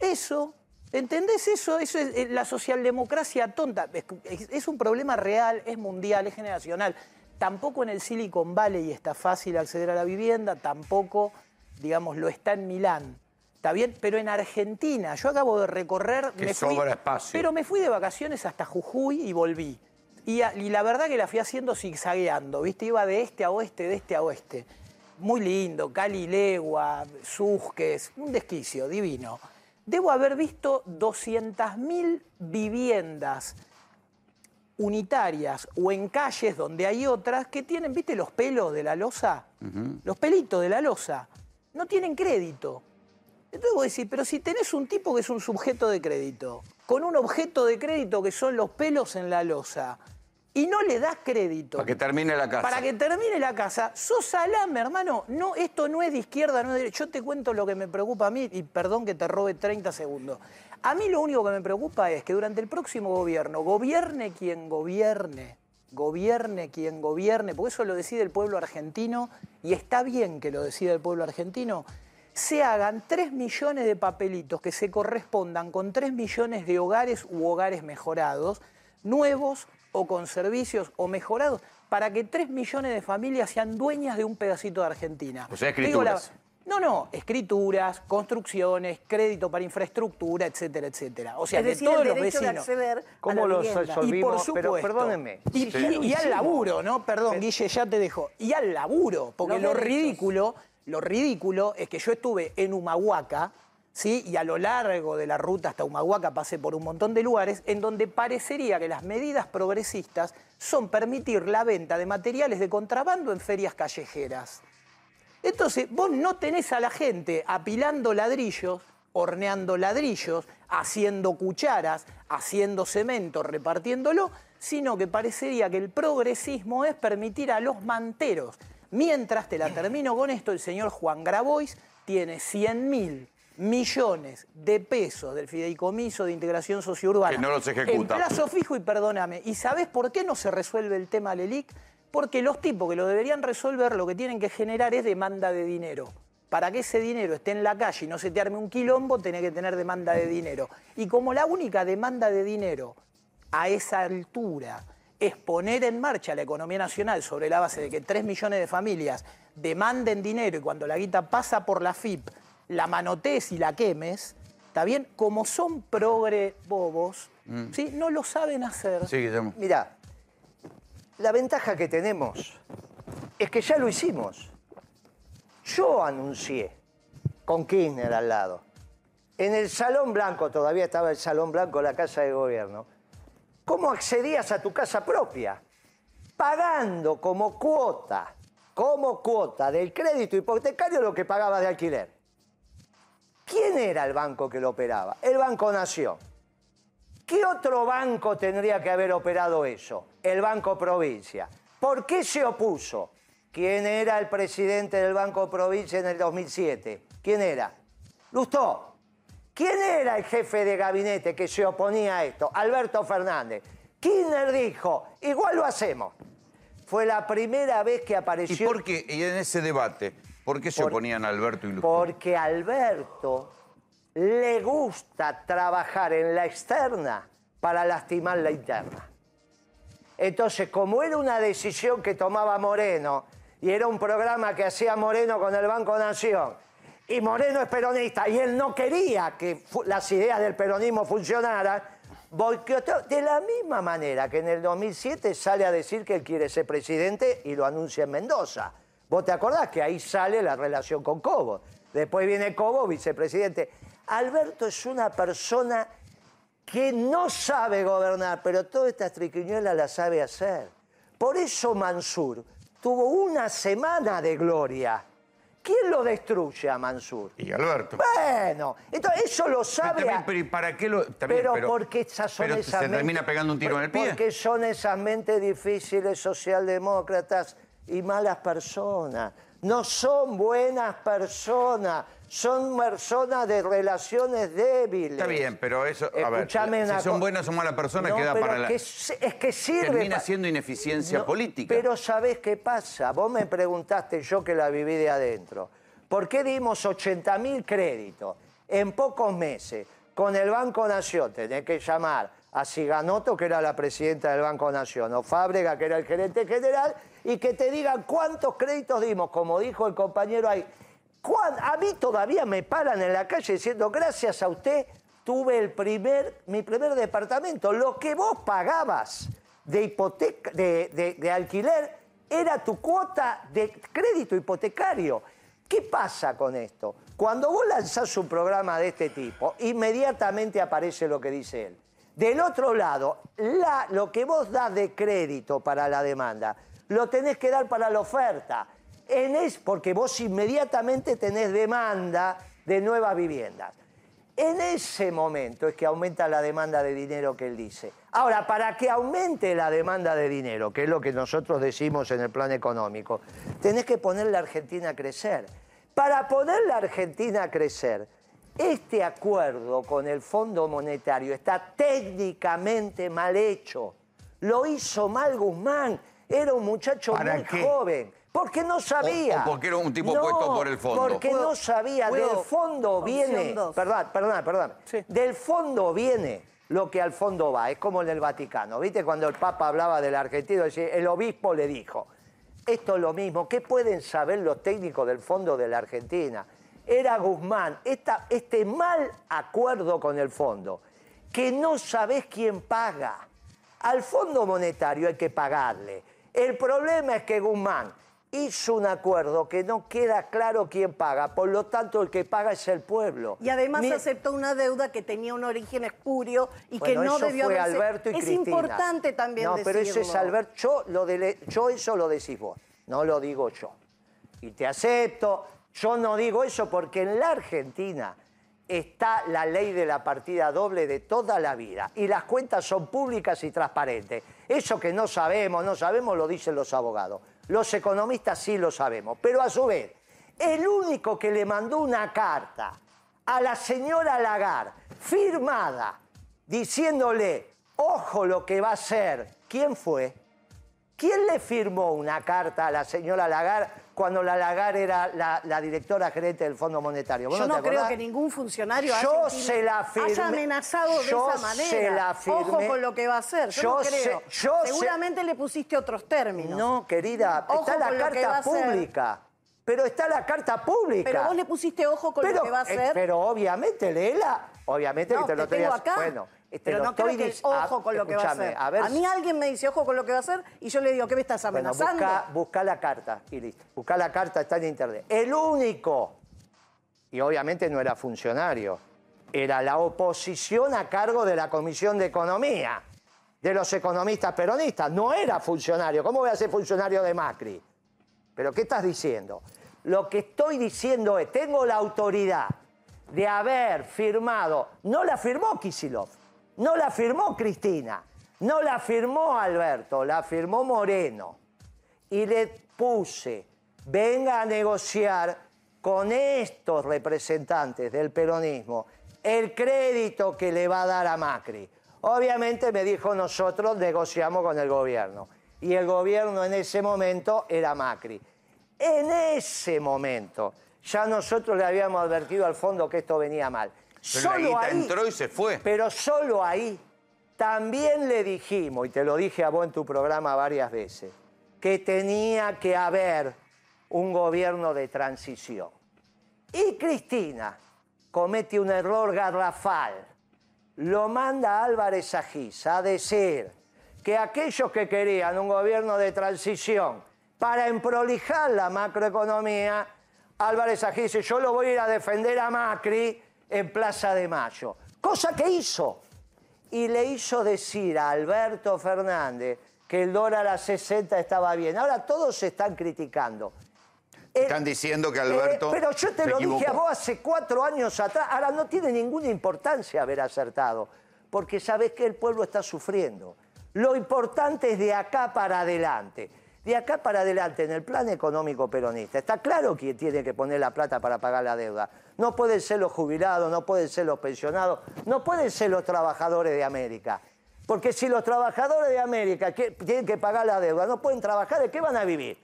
Eso... ¿Entendés eso? Eso es la socialdemocracia tonta. Es, es un problema real, es mundial, es generacional. Tampoco en el Silicon Valley está fácil acceder a la vivienda, tampoco, digamos, lo está en Milán. ¿Está bien? Pero en Argentina, yo acabo de recorrer... Que me sobra fui, espacio. Pero me fui de vacaciones hasta Jujuy y volví. Y, a, y la verdad que la fui haciendo zigzagueando, ¿viste? Iba de este a oeste, de este a oeste. Muy lindo, Calilegua, Susques, un desquicio divino. Debo haber visto doscientas mil viviendas unitarias o en calles donde hay otras que tienen, ¿viste los pelos de la losa? Uh-huh. Los pelitos de la losa. No tienen crédito. Entonces vos decís, pero si tenés un tipo que es un sujeto de crédito, con un objeto de crédito que son los pelos en la losa, y no le das crédito. Para que termine la casa. Para que termine la casa. Sos salame, hermano. No, esto no es de izquierda, no es de derecha. Yo te cuento lo que me preocupa a mí, y perdón que te robe treinta segundos. A mí lo único que me preocupa es que durante el próximo gobierno, gobierne quien gobierne, gobierne quien gobierne, porque eso lo decide el pueblo argentino, y está bien que lo decida el pueblo argentino, se hagan tres millones de papelitos que se correspondan con tres millones de hogares u hogares mejorados, nuevos, o con servicios o mejorados, para que tres millones de familias sean dueñas de un pedacito de Argentina. O sea, escrituras. Digo, la... No, no, escrituras, construcciones, crédito para infraestructura, etcétera, etcétera. O sea, es decir, de todos el los vecinos. De acceder ¿Cómo a la los resolvimos? Y por supuesto, pero perdónenme. Y, sí, y, y al laburo, ¿no? Perdón, pero... Guille, ya te dejo. Y al laburo, porque lo ridículo, lo ridículo es que yo estuve en Humahuaca, ¿sí? Y a lo largo de la ruta hasta Humahuaca pasé por un montón de lugares en donde parecería que las medidas progresistas son permitir la venta de materiales de contrabando en ferias callejeras. Entonces, vos no tenés a la gente apilando ladrillos, horneando ladrillos, haciendo cucharas, haciendo cemento, repartiéndolo, sino que parecería que el progresismo es permitir a los manteros. Mientras, te la termino con esto, el señor Juan Grabois tiene cien mil millones de pesos del Fideicomiso de Integración Sociourbana. Que no los ejecuta. En plazo fijo, y perdóname, ¿y sabés por qué no se resuelve el tema Lelic? Porque los tipos que lo deberían resolver lo que tienen que generar es demanda de dinero. Para que ese dinero esté en la calle y no se te arme un quilombo, tenés que tener demanda de dinero. Y como la única demanda de dinero a esa altura es poner en marcha la economía nacional sobre la base de que tres millones de familias demanden dinero y cuando la guita pasa por la F I P, la manotés y la quemes, ¿está bien? Como son progre bobos, mm. ¿sí? No lo saben hacer. Sí, Guillermo. Mirá, la ventaja que tenemos es que ya lo hicimos. Yo anuncié, con Kirchner al lado, en el Salón Blanco, todavía estaba el Salón Blanco, la Casa de Gobierno, ¿Cómo accedías a tu casa propia? Pagando como cuota, como cuota del crédito hipotecario lo que pagabas de alquiler. ¿Quién era el banco que lo operaba? El Banco Nación. ¿Qué otro banco tendría que haber operado eso? El Banco Provincia. ¿Por qué se opuso? ¿Quién era el presidente del Banco Provincia en el dos mil siete? ¿Quién era? Lustó. ¿Quién era el jefe de gabinete que se oponía a esto? Alberto Fernández. Kirchner dijo, igual lo hacemos. Fue la primera vez que apareció... ¿Y por qué? Y en ese debate, ¿por qué se por... oponían a Alberto y Lustó? Porque Alberto... le gusta trabajar en la externa para lastimar la interna. Entonces, como era una decisión que tomaba Moreno, y era un programa que hacía Moreno con el Banco Nación, y Moreno es peronista, y él no quería que las ideas del peronismo funcionaran, boicoteó de la misma manera que en el dos mil siete sale a decir que él quiere ser presidente y lo anuncia en Mendoza. ¿Vos te acordás que ahí sale la relación con Cobo? Después viene Cobo, vicepresidente... Alberto es una persona que no sabe gobernar, pero todas estas triquiñuelas las sabe hacer. Por eso Manzur tuvo una semana de gloria. ¿Quién lo destruye a Manzur? Y Alberto. Bueno, entonces eso lo sabe... Pero, también, pero ¿para qué lo...? También, pero, pero porque esas son pero esas se mentes, termina pegando un tiro porque, en el pie. Porque son esas mentes difíciles, socialdemócratas y malas personas. No son buenas personas, son personas de relaciones débiles. Está bien, pero eso... A ver, si son buenas o malas personas, no, queda para la... Es que, es que sirve... Termina siendo ineficiencia no, política. Pero ¿sabés qué pasa? Vos me preguntaste, yo que la viví de adentro. ¿Por qué dimos ochenta mil créditos en pocos meses con el Banco Nación? Tenés que llamar a Ciganotto, que era la presidenta del Banco Nación, o Fábrega, que era el gerente general, y que te digan cuántos créditos dimos, como dijo el compañero ahí. A mí todavía me paran en la calle diciendo, gracias a usted tuve el primer, mi primer departamento. Lo que vos pagabas de, hipoteca, de, de, de alquiler era tu cuota de crédito hipotecario. ¿Qué pasa con esto? Cuando vos lanzás un programa de este tipo, inmediatamente aparece lo que dice él. Del otro lado, la, lo que vos das de crédito para la demanda, lo tenés que dar para la oferta. En es, porque vos inmediatamente tenés demanda de nuevas viviendas. En ese momento es que aumenta la demanda de dinero que él dice. Ahora, para que aumente la demanda de dinero, que es lo que nosotros decimos en el plan económico, tenés que poner la Argentina a crecer. Para poner la Argentina a crecer... Este acuerdo con el Fondo Monetario está técnicamente mal hecho. Lo hizo mal Guzmán. Era un muchacho muy qué? joven. Porque no sabía. O, o porque era un tipo no, puesto por el fondo. Porque ¿Puedo? no sabía. ¿Puedo? Del fondo viene... Perdón, perdón, perdón. Sí. Del fondo viene lo que al fondo va. Es como en el Vaticano. ¿Viste? Cuando el Papa hablaba del argentino, el obispo le dijo. Esto es lo mismo. ¿Qué pueden saber los técnicos del fondo de la Argentina? Era Guzmán, esta, este mal acuerdo con el fondo, que no sabés quién paga. Al Fondo Monetario hay que pagarle. El problema es que Guzmán hizo un acuerdo que no queda claro quién paga, por lo tanto el que paga es el pueblo. Y además Mi... aceptó una deuda que tenía un origen espurio y bueno, que no eso debió fue haberse... Alberto y es Cristina. Importante también no, decirlo. No, pero eso es Alberto, yo, lo dele... yo eso lo decís vos, no lo digo yo. Y te acepto... Yo no digo eso porque en la Argentina está la ley de la partida doble de toda la vida y las cuentas son públicas y transparentes. Eso que no sabemos, no sabemos, lo dicen los abogados. Los economistas sí lo sabemos. Pero a su vez, el único que le mandó una carta a la señora Lagarde, firmada, diciéndole, ojo lo que va a hacer, ¿quién fue? ¿Quién le firmó una carta a la señora Lagarde cuando la Lagarde era la, la directora gerente del Fondo Monetario? Yo no, no creo que ningún funcionario yo se la firme, haya amenazado de yo esa manera. Se la firme, ojo con lo que va a hacer. Yo, yo no creo. Se, yo Seguramente se... le pusiste otros términos. No, querida, ojo está la carta pública. Pero está la carta pública. Pero vos le pusiste ojo con pero, lo que va a hacer. Eh, pero obviamente, léela. Obviamente no, que te lo tengo acá. Bueno. Este pero no creo que ojo con lo que va a hacer. A, ver, a mí alguien me dice ojo con lo que va a hacer y yo le digo, ¿qué me estás amenazando? Bueno, busca, busca la carta y listo. Busca la carta, está en internet. El único, y obviamente no era funcionario, era la oposición a cargo de la Comisión de Economía de los economistas peronistas. No era funcionario. ¿Cómo voy a ser funcionario de Macri? ¿Pero qué estás diciendo? Lo que estoy diciendo es, tengo la autoridad de haber firmado, no la firmó Kicillof, no la firmó Cristina, no la firmó Alberto, la firmó Moreno. Y le puse, venga a negociar con estos representantes del peronismo el crédito que le va a dar a Macri. Obviamente me dijo, nosotros negociamos con el gobierno. Y el gobierno en ese momento era Macri. En ese momento ya nosotros le habíamos advertido al fondo que esto venía mal. Pero la guita entró y se fue. Pero solo ahí también le dijimos, y te lo dije a vos en tu programa varias veces, que tenía que haber un gobierno de transición. Y Cristina comete un error garrafal. Lo manda Álvarez Agis a decir que aquellos que querían un gobierno de transición para emprolijar la macroeconomía, Álvarez Agis dice, yo lo voy a ir a defender a Macri en Plaza de Mayo. Cosa que hizo. Y le hizo decir a Alberto Fernández que el dólar a sesenta estaba bien. Ahora todos se están criticando. Están diciendo que Alberto eh, pero yo te lo equivocó. Dije a vos hace cuatro años atrás. Ahora no tiene ninguna importancia haber acertado. Porque sabés que el pueblo está sufriendo. Lo importante es de acá para adelante. De acá para adelante, en el plan económico peronista, está claro quién tiene que poner la plata para pagar la deuda. No pueden ser los jubilados, no pueden ser los pensionados, no pueden ser los trabajadores de América. Porque si los trabajadores de América tienen que pagar la deuda, no pueden trabajar, ¿de qué van a vivir?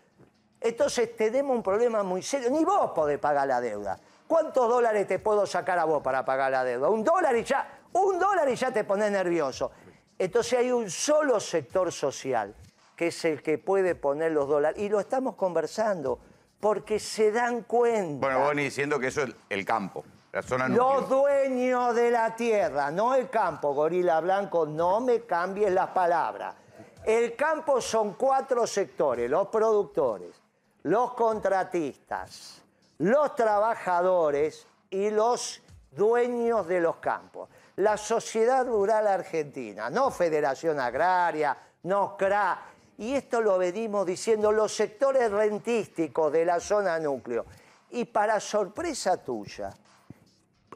Entonces tenemos un problema muy serio. Ni vos podés pagar la deuda. ¿Cuántos dólares te puedo sacar a vos para pagar la deuda? Un dólar y ya, un dólar y ya te pones nervioso. Entonces hay un solo sector social que es el que puede poner los dólares. Y lo estamos conversando, porque se dan cuenta. Bueno, vos ni diciendo que eso es el campo, la zona núcleo. Los dueños de la tierra, no el campo, Gorila Blanco, no me cambies las palabras. El campo son cuatro sectores, los productores, los contratistas, los trabajadores y los dueños de los campos. La sociedad rural argentina, no Federación Agraria, no C R A. Y esto lo venimos diciendo, los sectores rentísticos de la zona núcleo. Y para sorpresa tuya,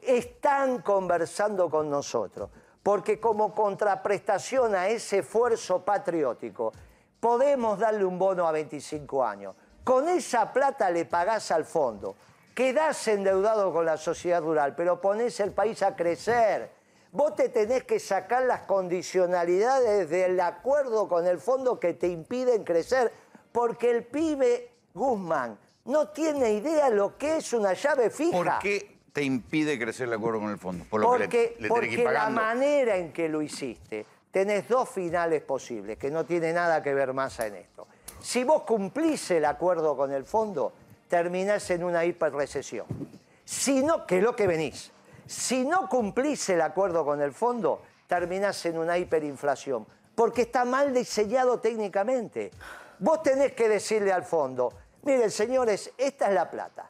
están conversando con nosotros, porque como contraprestación a ese esfuerzo patriótico, podemos darle un bono a veinticinco años. Con esa plata le pagás al fondo, quedás endeudado con la sociedad rural, pero ponés el país a crecer. Vos te tenés que sacar las condicionalidades del acuerdo con el fondo que te impiden crecer, porque el pibe Guzmán no tiene idea lo que es una llave fija. ¿Por qué te impide crecer el acuerdo con el fondo? Por lo porque, que le, le porque tenés que ir pagando. La manera en que lo hiciste, tenés dos finales posibles, que no tiene nada que ver más en esto. Si vos cumplís el acuerdo con el fondo, terminás en una hiperrecesión. Si no, que es lo que venís. Si no cumplís el acuerdo con el fondo, terminás en una hiperinflación, porque está mal diseñado técnicamente. Vos tenés que decirle al fondo, miren señores, esta es la plata,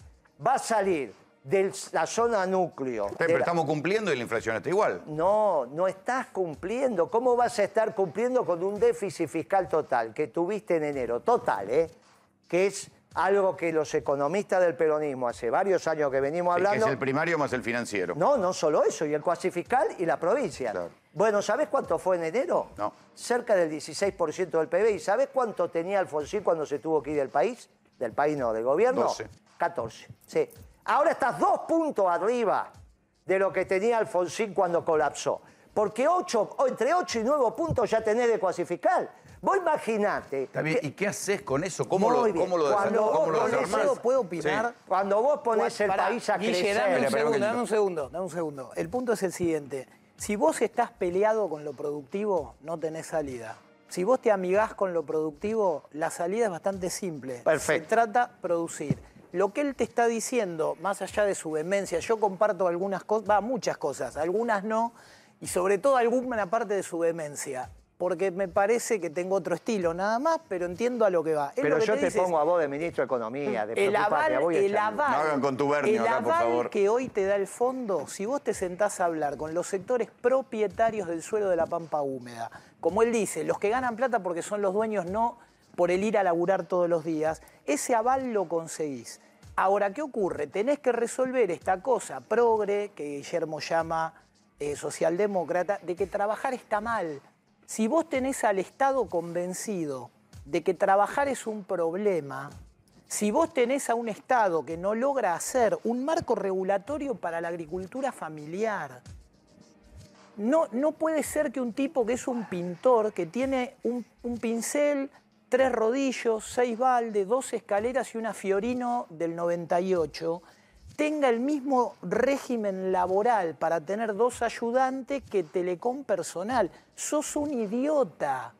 va a salir de la zona núcleo. Pero, pero la... estamos cumpliendo y la inflación está igual. No, no estás cumpliendo. ¿Cómo vas a estar cumpliendo con un déficit fiscal total que tuviste en enero? Total, ¿eh? Que es... algo que los economistas del peronismo hace varios años que venimos hablando... Que es el primario más el financiero. No, no solo eso, y el cuasi fiscal y la provincia. Claro. Bueno, ¿sabés cuánto fue en enero? No. Cerca del dieciséis por ciento del P B I. ¿Sabés cuánto tenía Alfonsín cuando se tuvo que ir del país? Del país no, del gobierno. doce. catorce, sí. Ahora estás dos puntos arriba de lo que tenía Alfonsín cuando colapsó. Porque ocho, entre ocho y nueve puntos ya tenés de cuasi fiscal. Vos imaginate. Que... ¿Y qué haces con eso? ¿Cómo lo, cómo lo desarmás? Cuando, sí. Cuando vos ponés el Para, país a Guille, crecer... Dame un, segundo, dame, un segundo, dame un segundo. El punto es el siguiente. Si vos estás peleado con lo productivo, no tenés salida. Si vos te amigás con lo productivo, la salida es bastante simple. Perfecto. Se trata de producir. Lo que él te está diciendo, más allá de su vehemencia, yo comparto algunas cosas, va, muchas cosas, algunas no, y sobre todo alguna parte de su vehemencia. porque me parece que tengo otro estilo nada más, pero entiendo a lo que va. Es pero que yo te, te pongo a vos de ministro de Economía, de el aval, voy a el aval, no hagan contubernio acá, por favor. Que hoy te da el fondo, si vos te sentás a hablar con los sectores propietarios del suelo de la Pampa Húmeda, como él dice, los que ganan plata porque son los dueños, no por el ir a laburar todos los días, ese aval lo conseguís. Ahora, ¿qué ocurre? Tenés que resolver esta cosa progre, que Guillermo llama eh, socialdemócrata, de que trabajar está mal. Si vos tenés al Estado convencido de que trabajar es un problema, si vos tenés a un Estado que no logra hacer un marco regulatorio para la agricultura familiar, no, no puede ser que un tipo que es un pintor, que tiene un, un pincel, tres rodillos, seis baldes, dos escaleras y una Fiorino del noventa y ocho, tenga el mismo régimen laboral para tener dos ayudantes que Telecom personal. Sos un idiota.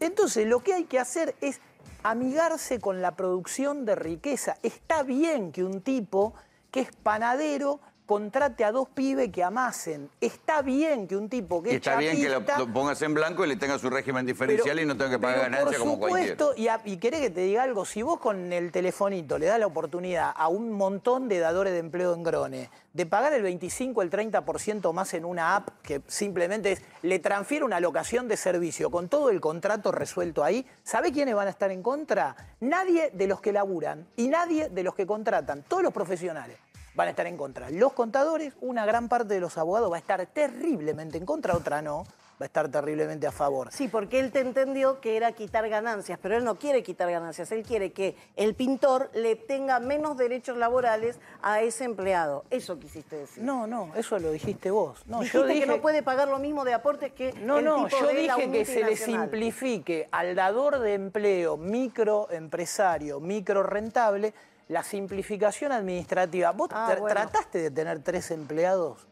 Entonces lo que hay que hacer es amigarse con la producción de riqueza. Está bien que un tipo que es panadero contrate a dos pibes que amasen. Está bien que un tipo que es chapista... Está bien que lo, lo pongas en blanco y le tenga su régimen diferencial, pero, y no tenga que pagar ganancia como cualquiera. Por supuesto, y, y querés que te diga algo, si vos con el telefonito le das la oportunidad a un montón de dadores de empleo en Grone de pagar el veinticinco, el treinta por ciento más en una app que simplemente es, le transfiere una locación de servicio con todo el contrato resuelto ahí, ¿sabés quiénes van a estar en contra? Nadie de los que laburan y nadie de los que contratan, todos los profesionales van a estar en contra. Los contadores, una gran parte de los abogados va a estar terriblemente en contra, otra no, va a estar terriblemente a favor. Sí, porque él te entendió que era quitar ganancias, pero él no quiere quitar ganancias, él quiere que el pintor le tenga menos derechos laborales a ese empleado. Eso quisiste decir. No, no, eso lo dijiste vos. No, dijiste yo dije... que no puede pagar lo mismo de aportes que no, el no, tipo yo de dije que se le simplifique al dador de empleo, microempresario, micro rentable, la simplificación administrativa. Vos ah, tra bueno. trataste de tener tres empleados.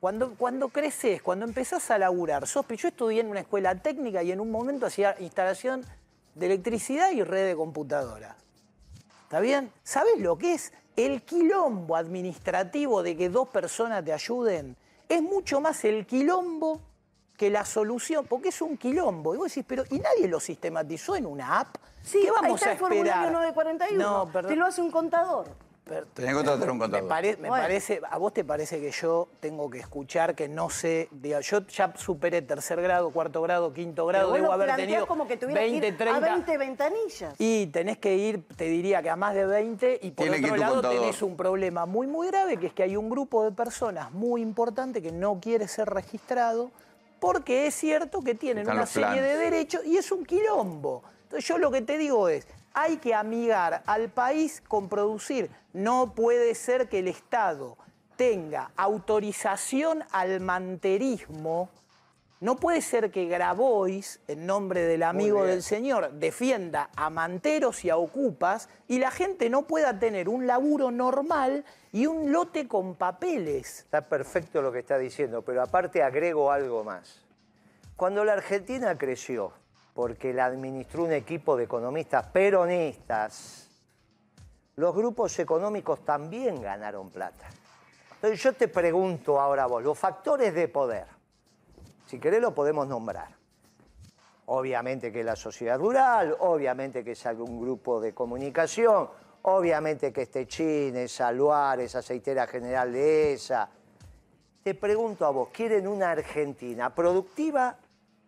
Cuando, cuando creces, cuando empezás a laburar, sos, yo estudié en una escuela técnica y en un momento hacía instalación de electricidad y red de computadoras. ¿Está bien? ¿Sabés lo que es el quilombo administrativo de que dos personas te ayuden? Es mucho más el quilombo que la solución, porque es un quilombo. Y vos decís, pero ¿y nadie lo sistematizó en una app? Sí, ¿qué vamos a esperar? Ahí está el formulario nueve cuarenta y uno. No, te lo hace un contador. Per Tenés que contratar un contador. Me, pare me bueno. parece, ¿a vos te parece que yo tengo que escuchar que no sé? Digo, yo ya superé tercer grado, cuarto grado, quinto grado. Debo haber tenido como que veinte, treinta... a veinte ventanillas. Y tenés que ir, te diría que a más de veinte. Y por Tiene otro lado contador. Tenés un problema muy, muy grave, que es que hay un grupo de personas muy importante que no quiere ser registrado porque es cierto que tienen Están una serie de derechos y es un quilombo. Entonces yo lo que te digo es, hay que amigar al país con producir. No puede ser que el Estado tenga autorización al manterismo. No puede ser que Grabois, en nombre del amigo del señor, defienda a manteros y a ocupas y la gente no pueda tener un laburo normal y un lote con papeles. Está perfecto lo que está diciendo, pero aparte agrego algo más. Cuando la Argentina creció, porque la administró un equipo de economistas peronistas, los grupos económicos también ganaron plata. Entonces yo te pregunto ahora a vos, los factores de poder, si querés lo podemos nombrar. Obviamente que es la sociedad rural, obviamente que es algún grupo de comunicación, obviamente que es Techín, es Álvarez, Aceitera General de esa. Te pregunto a vos, ¿quieren una Argentina productiva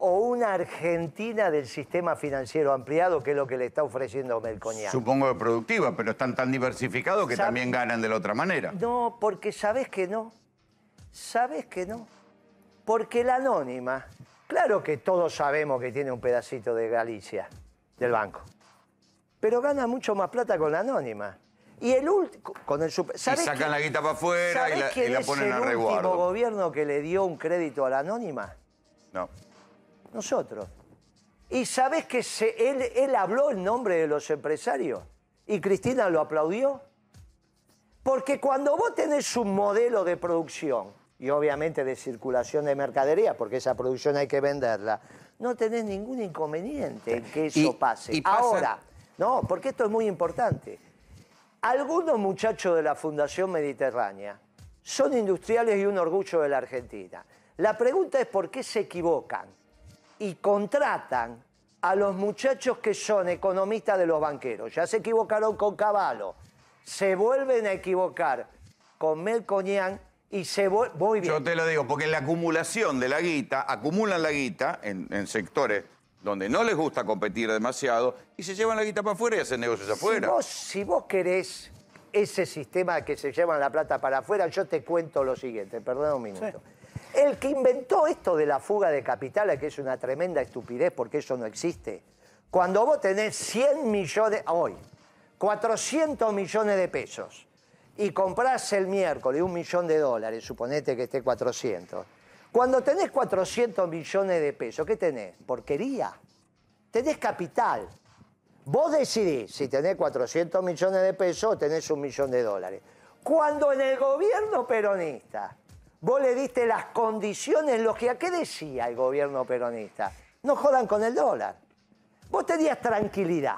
o una Argentina del sistema financiero ampliado, que es lo que le está ofreciendo Melconian? Supongo que productiva, pero están tan diversificados que ¿Sabe? también ganan de la otra manera. No, porque sabés que no, sabés que no. Porque la Anónima, claro que todos sabemos que tiene un pedacito de Galicia, del banco, pero gana mucho más plata con la Anónima. Y el último, con el super... Y sacan que, la guita para afuera y la, y la ponen a resguardo. ¿Sabés quién es el último gobierno que le dio un crédito a la Anónima? No. Nosotros. Y sabés que se, él, él habló en nombre de los empresarios y Cristina lo aplaudió. Porque cuando vos tenés un modelo de producción y obviamente de circulación de mercadería, porque esa producción hay que venderla, no tenés ningún inconveniente en que eso y, pase. Y pasa... Ahora, no, porque esto es muy importante. Algunos muchachos de la Fundación Mediterránea son industriales y un orgullo de la Argentina. La pregunta es por qué se equivocan. y contratan a los muchachos que son economistas de los banqueros. Ya se equivocaron con Cavallo, se vuelven a equivocar con Melconian y se vuelven... Muy bien. Yo te lo digo, porque en la acumulación de la guita, acumulan la guita en, en sectores donde no les gusta competir demasiado y se llevan la guita para afuera y hacen negocios afuera. Si vos, si vos querés ese sistema que se llevan la plata para afuera, yo te cuento lo siguiente, perdón un minuto. Sí. El que inventó esto de la fuga de capitales, que es una tremenda estupidez porque eso no existe, cuando vos tenés cien millones, hoy, cuatrocientos millones de pesos y comprás el miércoles un millón de dólares, suponete que esté cuatrocientos, cuando tenés cuatrocientos millones de pesos, ¿qué tenés? Porquería. Tenés capital. Vos decidís si tenés cuatrocientos millones de pesos o tenés un millón de dólares. Cuando en el gobierno peronista... Vos le diste las condiciones lógicas. ¿Qué decía el gobierno peronista? No jodan con el dólar. Vos tenías tranquilidad.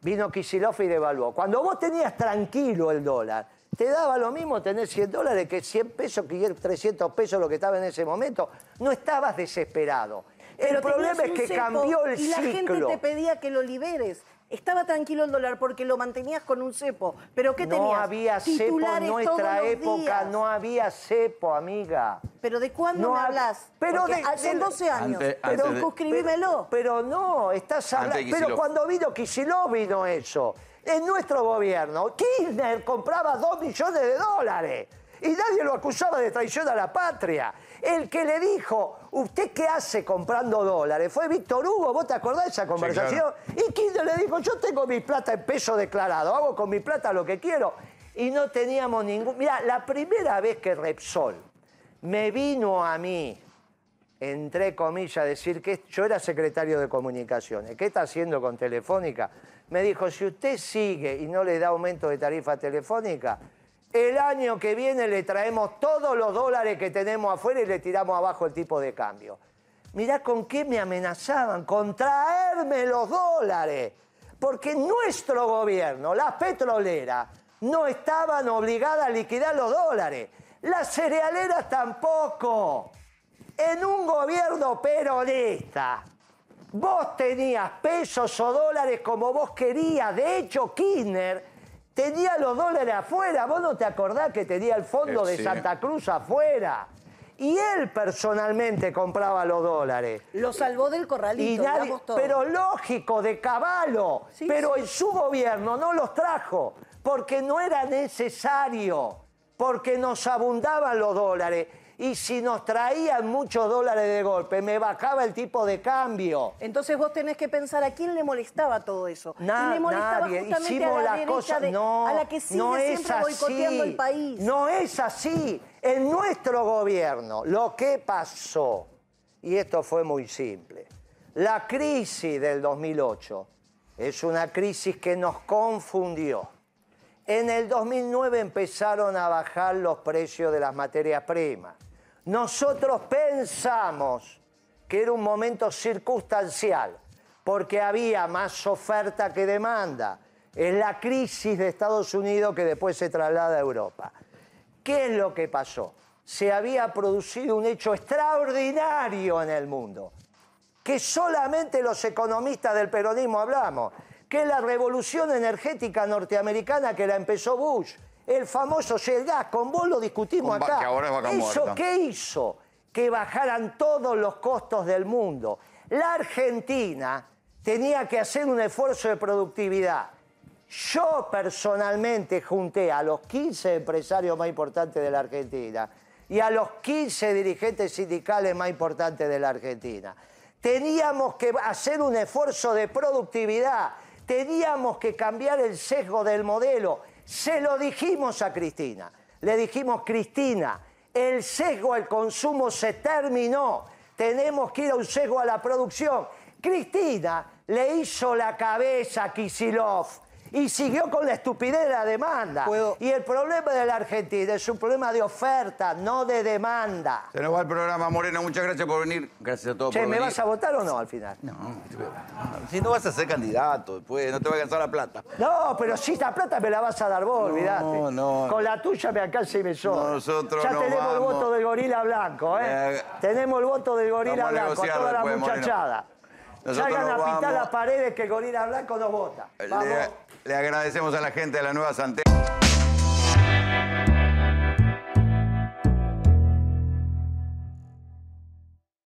Vino Kicillof y devaluó. Cuando vos tenías tranquilo el dólar, te daba lo mismo tener cien dólares que cien pesos, que trescientos pesos, lo que estaba en ese momento. No estabas desesperado. El Pero problema es que cepo, cambió el y ciclo. Y la gente te pedía que lo liberes. Estaba tranquilo el dólar porque lo mantenías con un cepo. ¿Pero qué tenías? No había cepo en nuestra época, no había cepo, amiga. ¿Pero de cuándo no me hablas? Pero de, hace doce años. Antes, pero antes de, suscríbemelo. Pero, pero no, estás hablando... Pero cuando vino Kicillof vino eso. En nuestro gobierno, Kirchner compraba dos millones de dólares. Y nadie lo acusaba de traición a la patria. El que le dijo, ¿usted qué hace comprando dólares? Fue Víctor Hugo, ¿vos te acordás de esa conversación? Sí, claro. Y Kirchner le dijo, yo tengo mi plata en peso declarado, hago con mi plata lo que quiero. Y no teníamos ningún... Mirá, la primera vez que Repsol me vino a mí, entre comillas, a decir que yo era secretario de comunicaciones, ¿qué está haciendo con Telefónica? Me dijo, si usted sigue y no le da aumento de tarifa a Telefónica... El año que viene le traemos todos los dólares que tenemos afuera y le tiramos abajo el tipo de cambio. Mirá con qué me amenazaban, con traerme los dólares. Porque nuestro gobierno, las petroleras, no estaban obligadas a liquidar los dólares. Las cerealeras tampoco. En un gobierno peronista, vos tenías pesos o dólares como vos querías. De hecho, Kirchner... Tenía los dólares afuera, vos no te acordás que tenía el fondo sí. de Santa Cruz afuera. Y él personalmente compraba los dólares. Lo salvó del corralito, y nadie, pero lógico, de Caballo. Sí, pero sí. en su gobierno no los trajo, porque no era necesario, porque nos abundaban los dólares. Y si nos traían muchos dólares de golpe, me bajaba el tipo de cambio. Entonces vos tenés que pensar a quién le molestaba todo eso. Na, y le molestaba nadie. Justamente Hicimos a la, la derecha cosa... de, no, a la que sigue no siempre así. boicoteando el país. No es así. En nuestro gobierno, lo que pasó, y esto fue muy simple, la crisis del dos mil ocho es una crisis que nos confundió. En el dos mil nueve empezaron a bajar los precios de las materias primas. Nosotros pensamos que era un momento circunstancial, porque había más oferta que demanda. Es la crisis de Estados Unidos que después se traslada a Europa. ¿Qué es lo que pasó? Se había producido un hecho extraordinario en el mundo, que solamente los economistas del peronismo hablamos, que es la revolución energética norteamericana que la empezó Bush. El famoso Shell Gas, con vos lo discutimos acá. Que ahora es vaca muerta. ¿Eso qué hizo? Que bajaran todos los costos del mundo. La Argentina tenía que hacer un esfuerzo de productividad. Yo personalmente junté a los quince empresarios más importantes de la Argentina y a los quince dirigentes sindicales más importantes de la Argentina. Teníamos que hacer un esfuerzo de productividad. Teníamos que cambiar el sesgo del modelo. Se lo dijimos a Cristina. Le dijimos, Cristina, el sesgo al consumo se terminó. Tenemos que ir a un sesgo a la producción. Cristina le hizo la cabeza a Kicillof Y siguió con la estupidez de la demanda. ¿Puedo? Y el problema de la Argentina es un problema de oferta, no de demanda. Se nos va el programa, Moreno. Muchas gracias por venir. Gracias a todos che, por ¿me venir. ¿Me vas a votar o no al final? No. Si no vas a ser candidato después, no te va a alcanzar la plata. No, pero si esta plata me la vas a dar vos, no, olvidate. No, no. Con la tuya me alcanza y me sobra. Nosotros ya no tenemos vamos. el voto del gorila blanco, ¿eh? eh tenemos el voto del gorila a blanco a toda después, la muchachada. Salgan a pintar las paredes que el gorila blanco nos vota. Vamos. Le agradecemos a la gente de la Nueva Santé.